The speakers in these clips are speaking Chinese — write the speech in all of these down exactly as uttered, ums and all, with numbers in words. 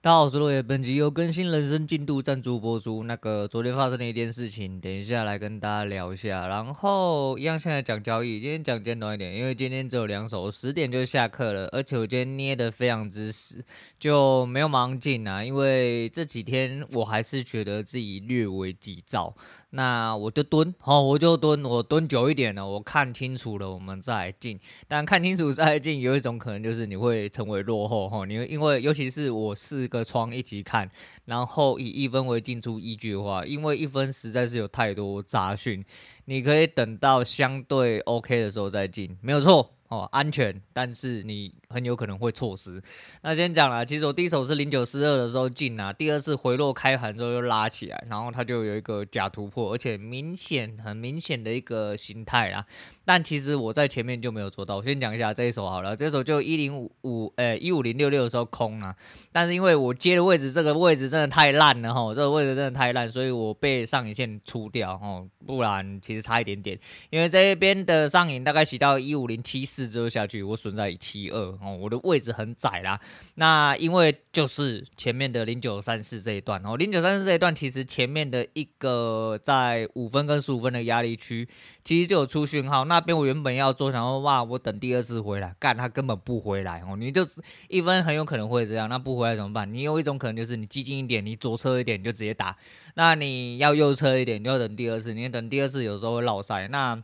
大家好，我是洛野，本集由更新人生进度赞助播出。那个昨天发生的一件事情，等一下来跟大家聊一下。然后一样现在讲交易，今天讲简短一点，因为今天只有两手，十点就下课了，而且我今天捏得非常之死，就没有马上进啊，因为这几天我还是觉得自己略微急躁，那我就蹲，好、哦，我就蹲，我蹲久一点了，我看清楚了，我们再来进。但看清楚再来进，有一种可能就是你会成为落后哈，你会因为尤其是我是。个窗一起看，然后以一分为进出依据的话，因为一分实在是有太多杂讯，你可以等到相对 OK 的时候再进，没有错哦，安全，但是你很有可能会错失。那先讲啦，其实我第一手是零九四二的时候进啊，第二次回落开盘之后又拉起来，然后它就有一个假突破，而且明显很明显的一个形态啦。但其实我在前面就没有做到，我先讲一下这一手好了，这一手就一零五五诶一五零六六的时候空啦、啊，但是因为我接的位置这个位置真的太烂了吼，这个位置真的太烂，所以我被上影线出掉吼，不然其实差一点点，因为这边的上影大概洗到一五零七四。之后下去，我损在一七二、哦、我的位置很窄啦。那因为就是前面的零九三四这一段，哦零九三四这一段其实前面的一个在五分跟十五分的压力区，其实就有出讯号。那边我原本要做，想说哇，我等第二次回来，干他根本不回来哦，你就一分很有可能会这样，那不回来怎么办？你有一种可能就是你激进一点，你左侧一点你就直接打，那你要右侧一点，你就要等第二次，你等第二次有时候会落赛那。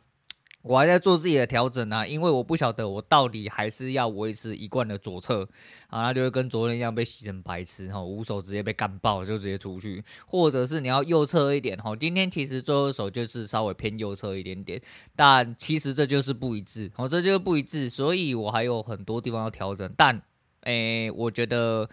我还在做自己的调整啊，因为我不晓得我到底还是要维持一贯的左侧啊，那就会跟昨天一样被洗成白痴哈，五手直接被干爆就直接出去，或者是你要右侧一点哈。今天其实最后一手就是稍微偏右侧一点点，但其实这就是不一致，哦，这就是不一致，所以我还有很多地方要调整，但诶、欸，我觉得。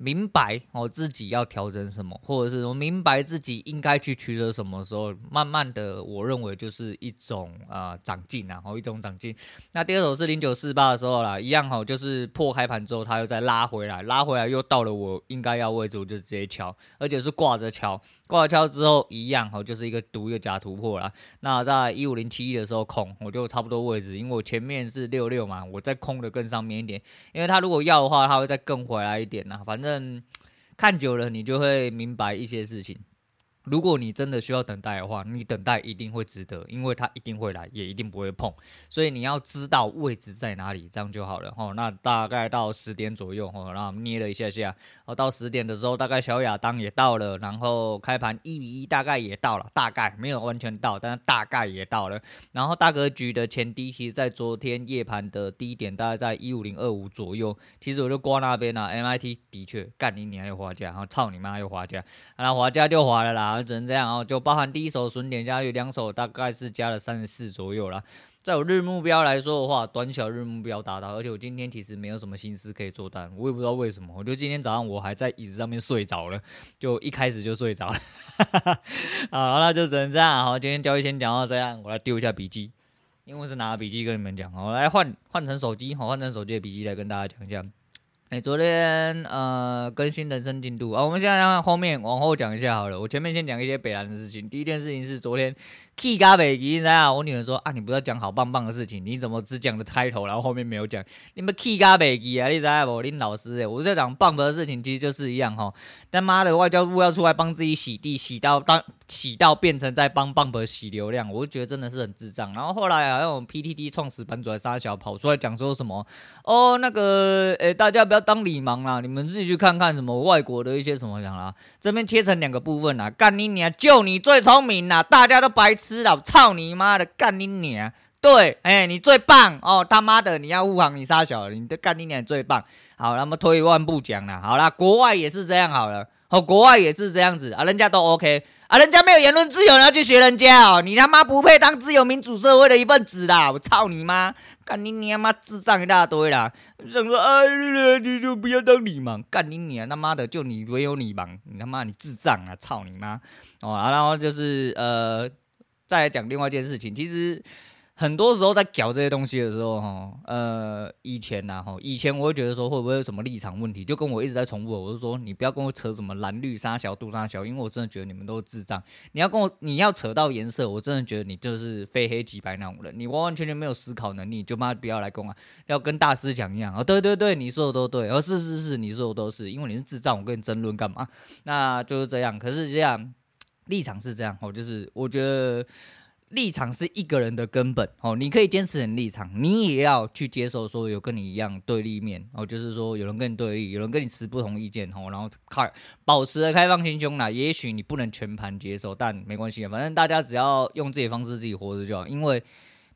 明白哦，自己要调整什么，或者是我明白自己应该去取得什么时候，慢慢的，我认为就是一种啊长进啊，哦一种长进。那第二手是零九四八的时候啦，一样哈、哦，就是破开盘之后，它又再拉回来，拉回来又到了我应该要位置，我就直接敲，而且是挂着敲，挂着敲之后一样哈、哦，就是一个独一个假突破啦。那在一五零七一的时候空，我就差不多位置，因为我前面是六六嘛，我再空的更上面一点，因为它如果要的话，它会再更回来一点呐，反正。嗯，看久了你就会明白一些事情。如果你真的需要等待的话，你等待一定会值得，因为它一定会来，也一定不会碰。所以你要知道位置在哪里，这样就好了。哦，那大概到十点左右，哦，然后捏了一下下，哦，到十点的时候，大概小亚当也到了，然后开盘一比一大概也到了，大概没有完全到，但是大概也到了。然后大格局的前低，其实在昨天夜盘的低点大概在一五零二五左右，其实我就挂那边啦。M I T 的确干你娘又滑价，然后操你妈又滑价，那滑价就滑了啦。只能这样哦，就包含第一手损点加有两手，大概是加了三十四左右啦。在我日目标来说的话，短小日目标达到，而且我今天其实没有什么心思可以做单，我也不知道为什么，我就今天早上我还在椅子上面睡着了，就一开始就睡着了。好，那就只能这样。好，今天交易先讲到这样，我来丢一下笔记，因为是拿笔记跟你们讲。好，来换换成手机，好，换成手机的笔记来跟大家讲一下。哎、欸，昨天呃更新人生进度啊，我们现在让后面往后讲一下好了。我前面先讲一些北兰的事情。第一件事情是昨天 K 咖北极，然后我女儿说啊，你不要讲好棒棒的事情，你怎么只讲了开头，然后后面没有讲？你们 K 咖北极啊，你知道不？林老师哎、欸，我在讲棒的事情，其实就是一样哈。但妈的外交部要出来帮自己洗地，洗到当洗到变成在帮棒的洗流量，我就觉得真的是很智障。然后后来好像我们 P T T 创始版主还沙小跑出来讲说什么哦，那个哎、欸、大家不要。当理盲啦，你们自己去看看什么外国的一些什么讲啦，这边切成两个部分啦，干你娘，就你最聪明啦，大家都白痴啦，操你妈的，干你娘，对，哎、欸，你最棒哦，他妈的，你要护航你杀小，你的干你娘最棒，好，那么退一万步讲啦，好啦，国外也是这样好了，哦，国外也是这样子啊，人家都 OK。啊，人家没有言论自由，你要去学人家哦！你他妈不配当自由民主社会的一份子啦！我操你妈！干你你他妈智障一大堆啦！想说啊，你就不要当理盲，干你你他妈的就你唯有理盲，你他妈你智障啊！操你妈！哦，然后就是呃，再来讲另外一件事情，其实。很多时候在搞这些东西的时候，呃，以前啊，以前我会觉得说会不会有什么立场问题，就跟我一直在重复，我就说你不要跟我扯什么蓝绿沙小杜沙小，因为我真的觉得你们都是智障。你要跟我你要扯到颜色，我真的觉得你就是非黑即白那种人，你完完全全没有思考能力，就妈不要来跟我、啊，要跟大师讲一样啊、哦，对对对，你说的都对，哦是是是，你说的都是，因为你是智障，我跟你争论干嘛？那就是这样。可是这样立场是这样，哦，就是我觉得。立场是一个人的根本、哦、你可以坚持你立场，你也要去接受说有跟你一样对立面、哦、就是说有人跟你对立，有人跟你持不同意见、哦、然后保持了开放心胸啦。也许你不能全盘接受，但没关系，反正大家只要用自己的方式自己活着就好。因为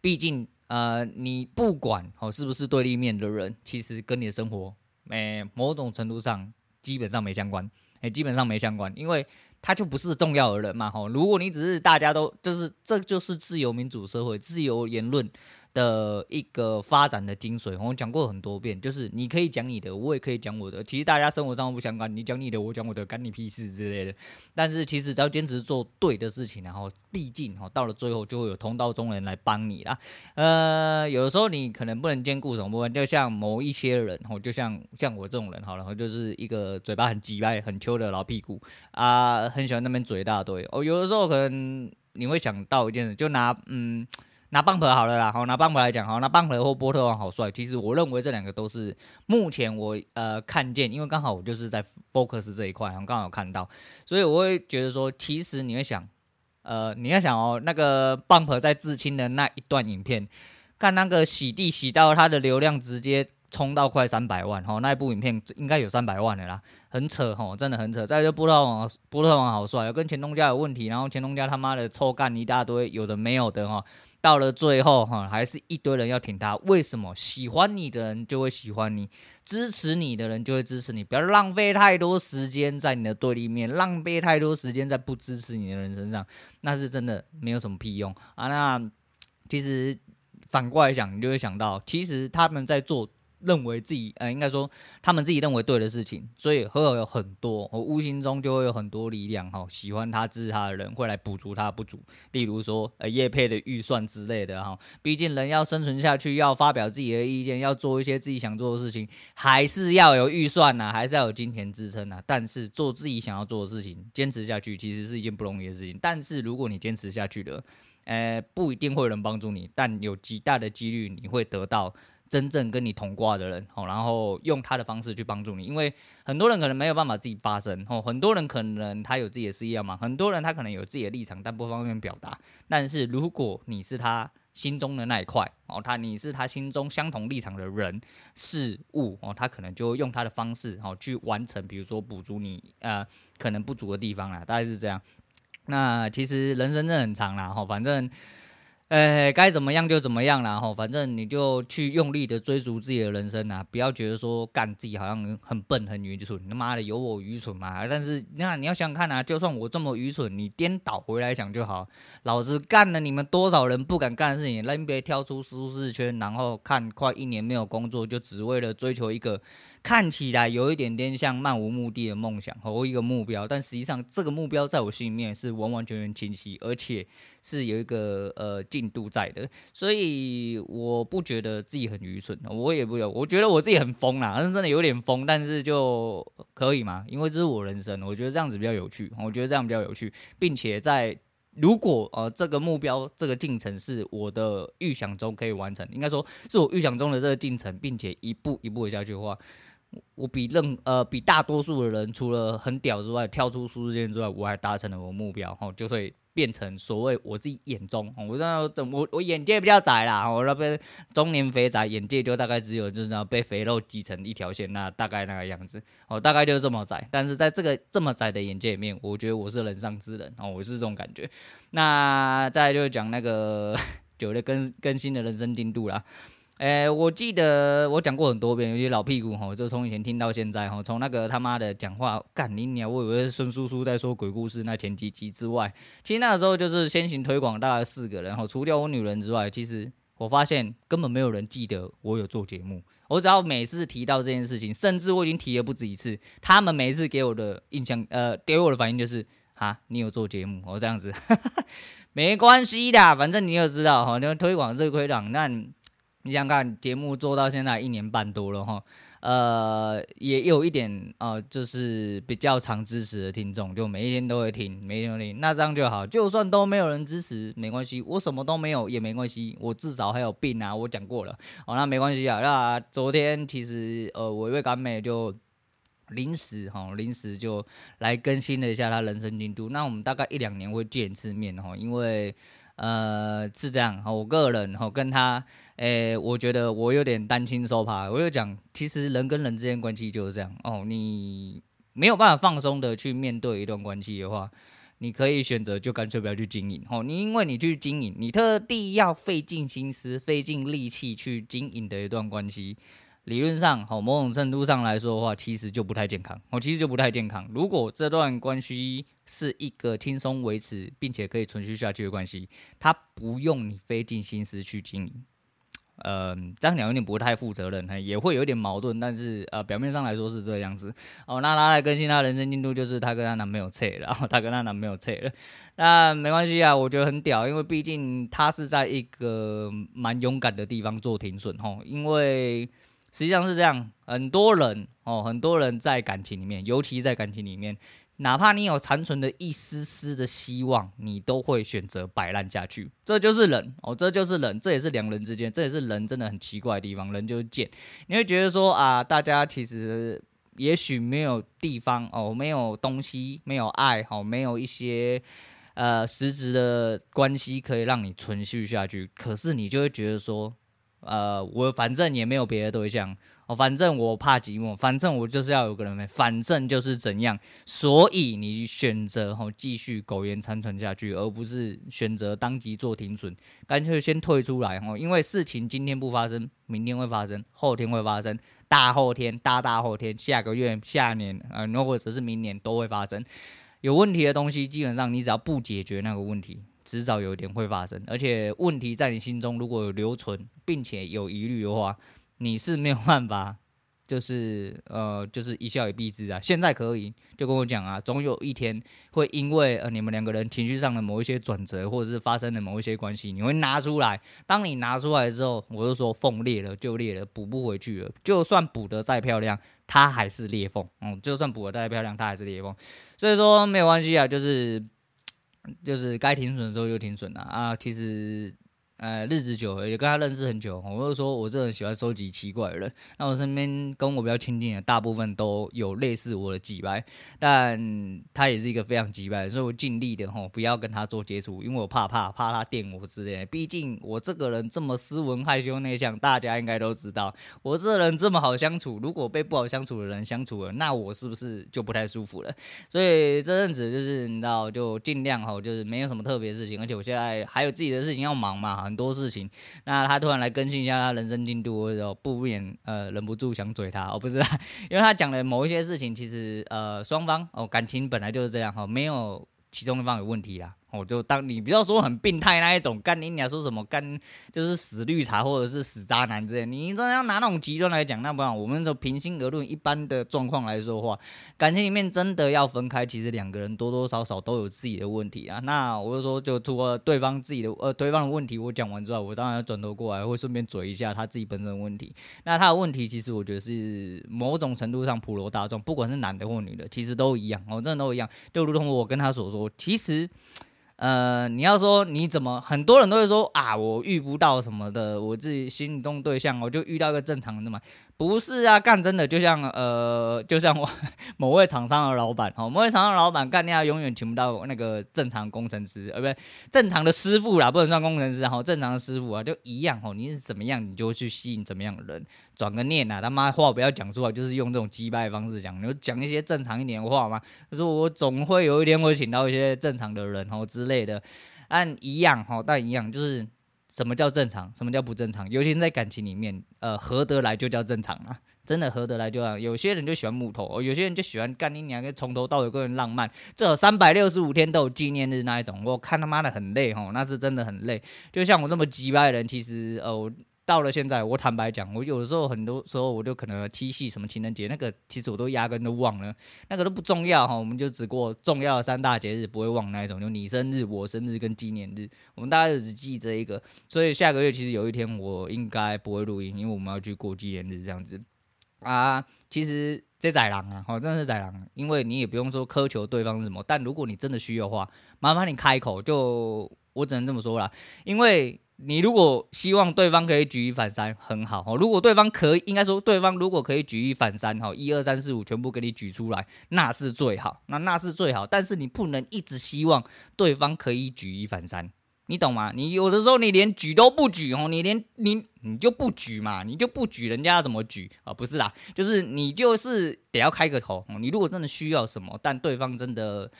毕竟、呃、你不管、哦、是不是对立面的人，其实跟你的生活、欸、某种程度上基本上没相关、欸、基本上没相关，因为他就不是重要的人嘛，吼！如果你只是大家都就是，这就是自由民主社会、自由言论的一个发展的精髓。我讲过很多遍，就是你可以讲你的，我也可以讲我的。其实大家生活上不相干，你讲你的，我讲我的，干你屁事之类的。但是其实只要坚持做对的事情，然后毕竟到了最后就会有同道中人来帮你啦。呃，有的时候你可能不能兼顾什么部分，就像某一些人，就像像我这种人，好了，就是一个嘴巴很鸡掰、很秋的老屁股啊。很喜欢那边嘴一大堆哦，有的时候可能你会想到一件事，就拿嗯拿 B U M P 好了啦，好拿 B U M P 来讲，好拿 B U M P 或波特王好帅，其实我认为这两个都是目前我呃看见，因为刚好我就是在 focus 这一块，然后刚好看到，所以我会觉得说，其实你会想，呃你要想哦，那个 B U M P 在至亲的那一段影片，看那个洗地洗到他的流量直接。冲到快三百万，那一部影片应该有三百万的啦，很扯吼，真的很扯。再来就波特王，波特王好帅，跟前东家有问题，然后前东家他妈的臭干一大堆，有的没有的吼，到了最后还是一堆人要挺他。为什么？喜欢你的人就会喜欢你，支持你的人就会支持你，不要浪费太多时间在你的对立面，浪费太多时间在不支持你的人身上，那是真的没有什么屁用啊。那其实反过来想，你就会想到，其实他们在做。认为自己，呃，应该说他们自己认为对的事情，所以会有很多，我无形中就会有很多力量哈，喜欢他、支持他的人会来补足他的不足，例如说呃业配的预算之类的哈。毕竟人要生存下去，要发表自己的意见，要做一些自己想做的事情，还是要有预算呐、啊，还是要有金钱支撑呐、啊。但是做自己想要做的事情，坚持下去其实是一件不容易的事情。但是如果你坚持下去了，呃，不一定会有人帮助你，但有极大的几率你会得到。真正跟你同挂的人，然后用他的方式去帮助你，因为很多人可能没有办法自己发声，很多人可能他有自己的事业嘛，很多人他可能有自己的立场，但不方便表达。但是如果你是他心中的那一块，他你是他心中相同立场的人事物，他可能就会用他的方式去完成，比如说补足你、呃、可能不足的地方啦，大概是这样。那其实人生真的很长啦，反正。哎，该怎么样就怎么样啦，吼，反正你就去用力的追逐自己的人生啊，不要觉得说干自己好像很笨很愚蠢，他妈的有我愚蠢嘛？但是那你要想想看啊，就算我这么愚蠢，你颠倒回来想就好，老子干了你们多少人不敢干的事情，人别跳出舒适圈，然后看快一年没有工作，就只为了追求一个看起来有一点点像漫无目的的梦想和一个目标，但实际上这个目标在我心里面是完完全全清晰，而且是有一个呃。进度在的，所以我不觉得自己很愚蠢，我也不有，我觉得我自己很疯啦，但是真的有点疯，但是就可以嘛，因为这是我人生，我觉得这样子比较有趣，我觉得这样比较有趣，并且在如果呃这个目标这个进程是我的预想中可以完成，应该说是我预想中的这个进程，并且一步一步的下去的话。我 比, 任呃、比大多数的人除了很屌之外，跳出舒适圈之外，我还达成了我的目标，就会变成所谓我自己眼中，我, 我, 我眼界比较窄啦，我那边中年肥宅眼界就大概只有就是被肥肉挤成一条线，那大概那个样子，大概就是这么窄。但是在这个这么窄的眼界里面，我觉得我是人上之人，我是这种感觉。那再来就讲那个久了 更, 更新的人生进度啦。欸、我记得我讲过很多遍，有些老屁股吼，就从以前听到现在吼，从那个他妈的讲话干你娘，我以为是孙叔叔在说鬼故事那前几集之外，其实那时候就是先行推广大概四个人吼，除掉我女人之外，其实我发现根本没有人记得我有做节目。我只要每次提到这件事情，甚至我已经提了不止一次，他们每次给我的印象，呃，给我的反应就是。啊，你有做节目，我、哦、这样子呵呵没关系的，反正你就知道哈，你、哦、推广这推广，那你想想看，节目做到现在一年半多了哈、哦，呃，也有一点哦、呃，就是比较常支持的听众，就每一天都会听，每一天都听，那这样就好，就算都没有人支持，没关系，我什么都没有也没关系，我至少还有病啊，我讲过了，哦，那没关系啊，那昨天其实呃，我一位干妹就。临时哈，临时就来更新了一下他人生进度。那我们大概一两年会见一次面哈，因为呃是这样哈，我个人哈跟他，诶、欸，我觉得我有点担惊受怕。我就讲，其实人跟人之间关系就是这样哦，你没有办法放松的去面对一段关系的话，你可以选择就干脆不要去经营哦。你因为你去经营，你特地要费尽心思、费尽力气去经营的一段关系。理论上，好，某种程度上来说的话，其实就不太健康。哦，其实就不太健康。如果这段关系是一个轻松维持，并且可以存续下去的关系，它不用你费尽心思去经营。呃，这样讲有点不太负责任，也会有点矛盾，但是呃，表面上来说是这样子。哦，那她来更新她人生进度，就是她跟她男朋友切了，然后她跟她男朋友切了。那没关系啊，我觉得很屌，因为毕竟她是在一个蛮勇敢的地方做停损，吼，因为。实际上是这样，很多人哦，很多人在感情里面，尤其在感情里面，哪怕你有残存的一丝丝的希望，你都会选择摆烂下去。这就是人哦，这就是人，这也是两人之间，这也是人真的很奇怪的地方，人就是贱。你会觉得说啊，大家其实也许没有地方哦，没有东西，没有爱哦，没有一些。呃实质的关系可以让你存续下去，可是你就会觉得说。呃，我反正也没有别的对象，哦，反正我怕寂寞，反正我就是要有个人陪，反正就是怎样，所以你选择哦继续苟延残喘下去，而不是选择当即做停损，干脆先退出来哦，因为事情今天不发生，明天会发生，后天会发生，大后天、大大后天、下个月、下年，呃，或者是明年都会发生。有问题的东西，基本上你只要不解决那个问题。迟早有一点会发生，而且问题在你心中如果有留存，并且有疑虑的话，你是没有办法，就是呃，就是一笑以蔽之啊。现在可以，就跟我讲啊，总有一天会因为呃你们两个人情绪上的某一些转折，或者是发生的某一些关系，你会拿出来。当你拿出来之后，我就说缝裂了就裂了，补不回去了。就算补得再漂亮。它还是裂缝，嗯，就算补得再漂亮，它还是裂缝，所以说没有关系啊，就是就是该停损的时候就停损啦、啊，啊，其实呃日子久了，也跟他认识很久，我就说我这人喜欢收集奇怪的人，那我身边跟我比较亲近的大部分都有类似我的几掰，但他也是一个非常几掰，所以我尽力的吼不要跟他做接触，因为我怕怕怕他电我之类的，毕竟我这个人这么斯文害羞内向，大家应该都知道，我这人这么好相处，如果被不好相处的人相处了，那我是不是就不太舒服了？所以这阵子就是你知道，就尽量吼，就是没有什么特别的事情，而且我现在还有自己的事情要忙嘛，很多。多事情，那他突然来更新一下他人生进度，我就不免呃忍不住想嘴他哦，不是啦，因为他讲的某一些事情，其实呃双方哦感情本来就是这样哈、哦，没有其中一方有问题啦。我、哦、就当你不要说很病态那一种，干你俩说什么干就是死绿茶或者是死渣男之类的，你真的要拿那种极端来讲，那不然我们就平心而论，一般的状况来说的话，感情里面真的要分开，其实两个人多多少少都有自己的问题啊。那我就说，就除了对方自己的呃对方的问题我讲完之外，我当然要转头过来，会顺便嘴一下他自己本身的问题。那他的问题其实我觉得是某种程度上普罗大众，不管是男的或女的，其实都一样，哦，真的都一样。就如同我跟他所说，其实。呃，你要说你怎么，很多人都会说啊，我遇不到什么的，我自己心动对象，我就遇到一个正常的嘛，不是啊，干真的就像呃，就像我某位厂商的老板，哦，某位厂商的老板干掉永远请不到那个正常工程师，呃，不对，正常的师傅啦，不能算工程师，哦，正常的师傅啊，就一样哦，你是怎么样，你就去吸引怎么样的人。转个念啊，他妈话不要讲出来，就是用这种击败的方式讲，你就讲一些正常一点的话嘛。他说我总会有一天会请到一些正常的人哦之类的，但一样哦，但一样就是什么叫正常，什么叫不正常，尤其是在感情里面，呃，合得来就叫正常啊。真的合得来就这样，有些人就喜欢木头，有些人就喜欢干你娘，从头到尾个人浪漫，这有三百六十五天都有纪念日那一种，我看他妈的很累吼，那是真的很累。就像我这么鸡掰的人，其实呃，到了现在，我坦白讲，我有的时候很多时候我就可能七夕什么情人节那个，其实我都压根都忘了，那个都不重要哈。我们就只过重要的三大节日不会忘那一种，就你生日、我生日跟纪念日，我们大家只记这一个。所以下个月其实有一天我应该不会录音，因为我们要去过纪念日这样子啊。其实。这宰狼啊，哦，真的是宰狼，因为你也不用说苛求对方是什么，但如果你真的需要的话，麻烦你开口，就我只能这么说啦，因为你如果希望对方可以举一反三，很好，哦，如果对方可以，应该说对方如果可以举一反三，哦，一二三四五全部给你举出来，那是最好，那那是最好，但是你不能一直希望对方可以举一反三。你懂吗？你有的时候你连举都不举哦，你连你你就不举嘛，你就不举，人家要怎么举啊？不是啦，就是你就是得要开个头。你如果真的需要什么，但对方真的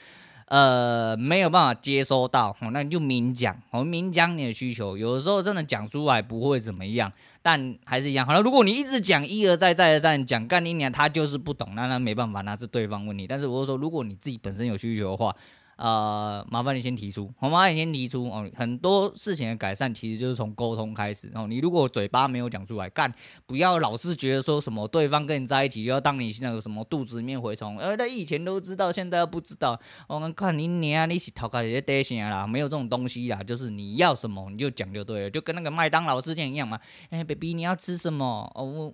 呃没有办法接收到，那你就明讲，明讲你的需求。有的时候真的讲出来不会怎么样，但还是一样。好了，如果你一直讲，一而再再而三讲，干你娘，他就是不懂，那那没办法，那是对方问题。但是我就说，如果你自己本身有需求的话。呃，麻烦你先提出，好，麻烦你先提出哦。很多事情的改善其实就是从沟通开始哦。你如果嘴巴没有讲出来，干不要老是觉得说什么对方跟你在一起就要当你那个什么肚子里面蛔虫，呃，他以前都知道，现在又不知道。我、哦、们看你娘，你是头壳在呆啥啦？没有这种东西啦，就是你要什么你就讲就对了，就跟那个麦当劳事件一样嘛。哎、欸、，baby， 你要吃什么？哦，我。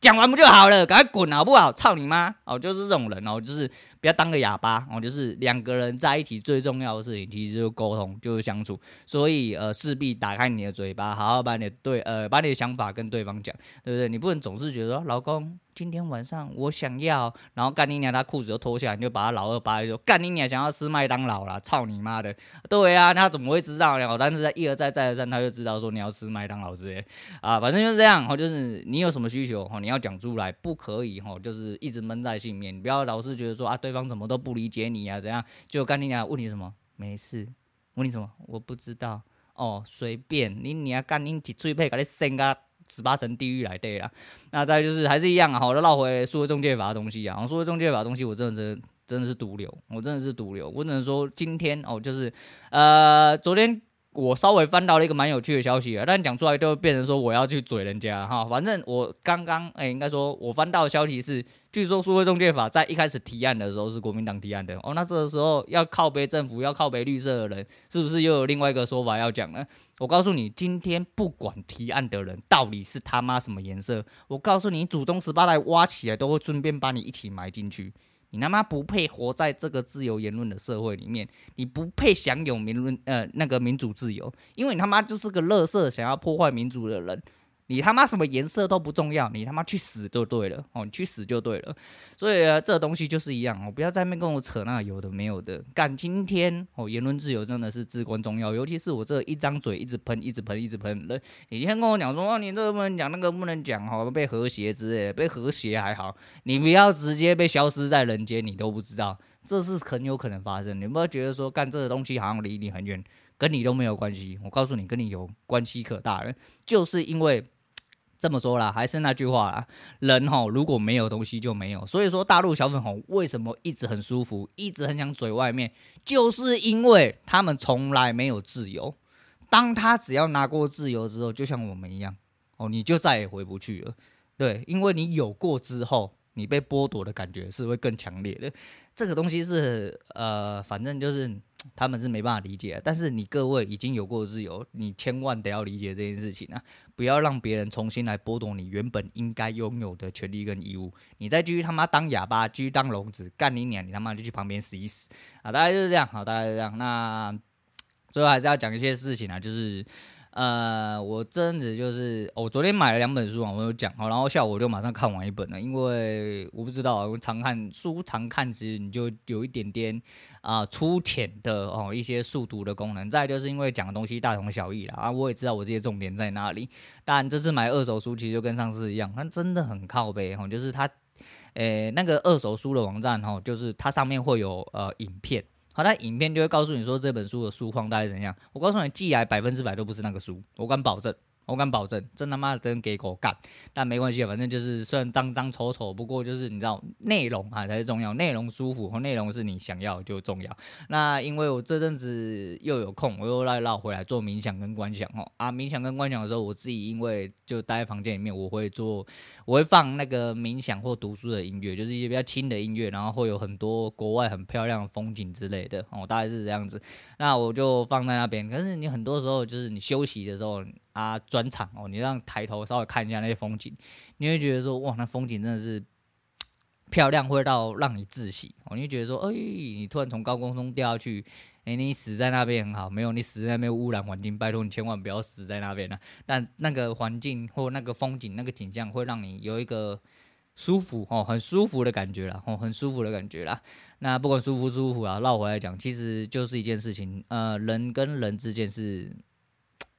讲完不就好了？赶快滚好不好？操你妈！哦，就是这种人哦，就是不要当个哑巴哦，就是两个人在一起最重要的事情其实就是沟通，就是相处，所以呃势必打开你的嘴巴，好好把你的对呃把你的想法跟对方讲，对不对？你不能总是觉得说老公。今天晚上我想要，然后干你娘，他裤子就脱下来，你就把他老二扒，就说干你娘想要吃麦当劳啦，操你妈的！对啊，他怎么会知道呢？但是在一而再再而三，他就知道说你要吃麦当劳之类啊，反正就是这样就是你有什么需求你要讲出来，不可以就是一直闷在心里面，你不要老是觉得说啊对方怎么都不理解你啊怎样，就干你娘问你什么没事，问你什么我不知道哦，随便你娘干你一嘴巴给你生啊！十八层地狱来对啦，那再就是还是一样啊，好，就绕回数位中介法的东西啊，数位中介法的东西我真的是真的是毒瘤，我真的是毒瘤，我只能说今天哦，就是呃昨天。我稍微翻到了一个蛮有趣的消息啊，但讲出来就变成说我要去嘴人家哈。反正我刚刚哎，应该说我翻到的消息是，据说数位中介法在一开始提案的时候是国民党提案的哦。那这个时候要靠北政府，要靠北绿色的人，是不是又有另外一个说法要讲呢？我告诉你，今天不管提案的人到底是他妈什么颜色，我告诉你，祖宗十八代挖起来都会顺便把你一起埋进去。你他妈不配活在这个自由言论的社会里面，你不配享有民论呃那个民主自由，因为你他妈就是个垃圾，想要破坏民主的人，你他妈什么颜色都不重要，你他妈去死就对了哦，你去死就对了。所以、呃、这东西就是一样哦，不要在那边跟我扯那有的没有的。干今天哦，言论自由真的是至关重要，尤其是我这一张嘴一直喷一直喷一直喷人，你今天跟我讲说、啊、你这个不能讲那个不能讲哦，被和谐之类的，被和谐还好，你不要直接被消失在人间，你都不知道，这是很有可能发生。你不要觉得说干这个东西好像离你很远，跟你都没有关系。我告诉你，跟你有关系可大了，就是因为。这么说啦，还是那句话啦，人吼如果没有东西就没有，所以说大陆小粉红为什么一直很舒服，一直很想嘴外面，就是因为他们从来没有自由。当他只要拿过自由之后，就像我们一样，哦，你就再也回不去了。对，因为你有过之后，你被剥夺的感觉是会更强烈的。这个东西是呃，反正就是。他们是没办法理解，但是你各位已经有过自由，你千万得要理解这件事情啊！不要让别人重新来剥夺你原本应该拥有的权利跟义务。你再继续他妈当哑巴，继续当聋子，干你娘！你他妈就去旁边死一死啊！大概就是这样，好，大概就是这样。那最后还是要讲一些事情啊，就是。呃，我真的就是、哦，我昨天买了两本书啊，我有讲好，然后下午我就马上看完一本了，因为我不知道，我常看书常看，其实你就有一点点啊、呃、粗浅的哦一些速读的功能。再来就是因为讲的东西大同小异啦，啊，我也知道我这些重点在哪里。但这次买二手书其实就跟上次一样，它真的很靠北哦，就是它，诶，那个二手书的网站哦，就是它上面会有呃影片。好，那影片就会告诉你说这本书的书况大概怎样。我告诉你，寄来百分之百都不是那个书，我敢保证。我敢保证，真他妈的真给狗干，但没关系，反正就是虽然脏脏丑丑，不过就是你知道内容啊才是重要，内容舒服和内容是你想要就重要。那因为我这阵子又有空，我又来绕回来做冥想跟观想哦啊，冥想跟观想的时候，我自己因为就待在房间里面，我会做，我会放那个冥想或读书的音乐，就是一些比较轻的音乐，然后会有很多国外很漂亮的风景之类的哦，大概是这样子。那我就放在那边，可是你很多时候就是你休息的时候。啊，转场哦，你让抬头稍微看一下那些风景，你会觉得说，哇，那风景真的是漂亮，会到让你窒息哦。你会觉得说，哎、欸，你突然从高空中掉下去，哎、欸，你死在那边很好，没有你死在那边污染环境，拜托你千万不要死在那边了、啊。但那个环境或那个风景、那个景象会让你有一个舒服哦，很舒服的感觉啦，哦，很舒服的感觉啦。那不管舒服舒服啦，绕回来讲，其实就是一件事情，呃，人跟人之间是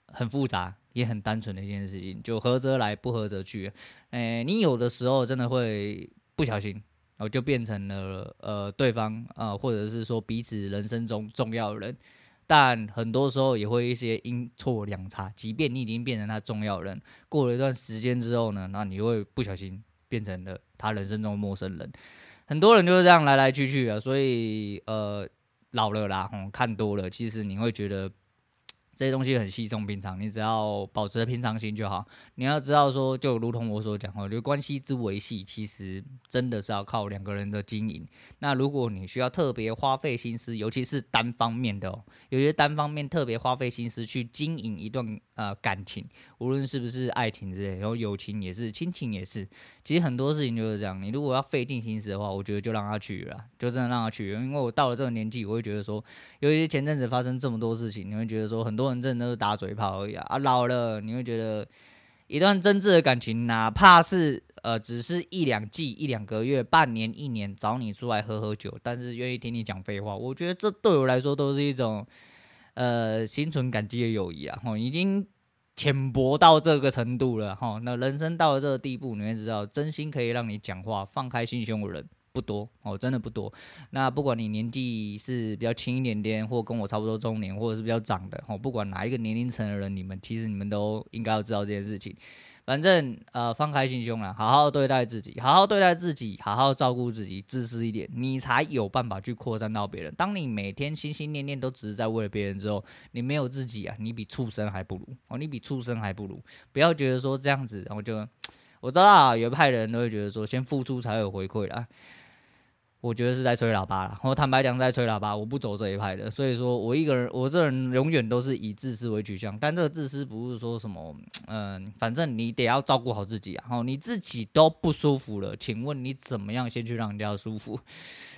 很复杂。也很单纯的一件事情，就合则来，不合则去。欸，你有的时候真的会不小心，然后就变成了呃对方呃，或者是说彼此人生中重要的人。但很多时候也会一些阴错两差，即便你已经变成他重要的人，过了一段时间之后呢，那你会不小心变成了他人生中的陌生人。很多人就是这样来来去去啊，所以呃老了啦，嗯，看多了，其实你会觉得。这些东西很稀松平常，你只要保持平常心就好。你要知道说，就如同我所讲哦，就关系之维系，其实真的是要靠两个人的经营。那如果你需要特别花费心思，尤其是单方面的哦，有些单方面特别花费心思去经营一段呃感情，无论是不是爱情之类，然后友情也是，亲情也是。其实很多事情就是这样，你如果要费尽心思的话，我觉得就让他去了啦，就真的让他去。因为我到了这个年纪，我会觉得说，尤其前阵子发生这么多事情，你会觉得说很多。很多人真的都是打嘴炮而已 啊, 啊！老了，你会觉得一段真挚的感情，哪怕是呃，只是一两季、一两个月、半年、一年，找你出来喝喝酒，但是愿意听你讲废话，我觉得这对我来说都是一种呃心存感激的友谊啊！吼，已经浅薄到这个程度了吼，那人生到了这个地步，你会知道，真心可以让你讲话、放开心胸的人。不多哦，真的不多。那不管你年纪是比较轻一点点，或跟我差不多中年，或者是比较长的哦，不管哪一个年龄层的人，你们其实你们都应该要知道这件事情。反正呃，放开心胸啦，好好对待自己，好好对待自己，好好照顾自己，自私一点，你才有办法去扩散到别人。当你每天心心念念都只是在为了别人之后，你没有自己啊，你比畜生还不如哦，你比畜生还不如。不要觉得说这样子，然后就我知道啊，有一派的人都会觉得说，先付出才有回馈啦。我觉得是在吹喇叭啦，我坦白讲在吹喇叭，我不走这一派的，所以说我一个人，我这人永远都是以自私为取向，但这个自私不是说什么，嗯、呃，反正你得要照顾好自己啊，然后你自己都不舒服了，请问你怎么样先去让人家舒服？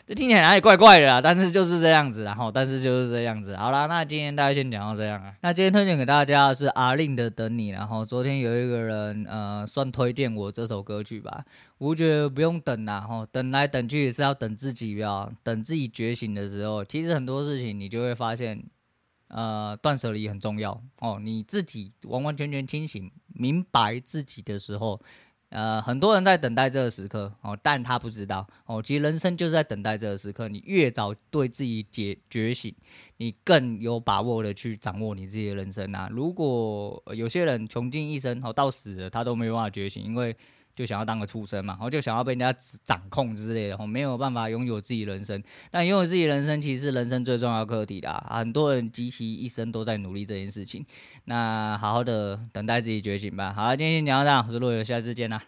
这听起来哪里怪怪的啦，但是就是这样子啦，然后但是就是这样子，好啦，那今天大家先讲到这样啊，那今天推荐给大家的是A-Lin的《等你》，然后昨天有一个人呃算推荐我这首歌曲吧，我觉得不用等啦，吼，等来等去也是要等。自己要等自己觉醒的时候，其实很多事情你就会发现，呃，断舍离很重要哦。你自己完完全全清醒、明白自己的时候，呃，很多人在等待这个时刻哦，但他不知道哦，其实人生就是在等待这个时刻。你越早对自己解觉醒，你更有把握的去掌握你自己的人生啊。如果、呃、有些人穷尽一生哦，到死了他都没有办法觉醒，因为。就想要当个畜生嘛，然后就想要被人家掌控之类的，没有办法拥有自己人生。但拥有自己人生其实是人生最重要的课题啦，很多人极其一生都在努力这件事情。那好好的等待自己觉醒吧。好了，今天先讲到这，我是陆游，下次见啦。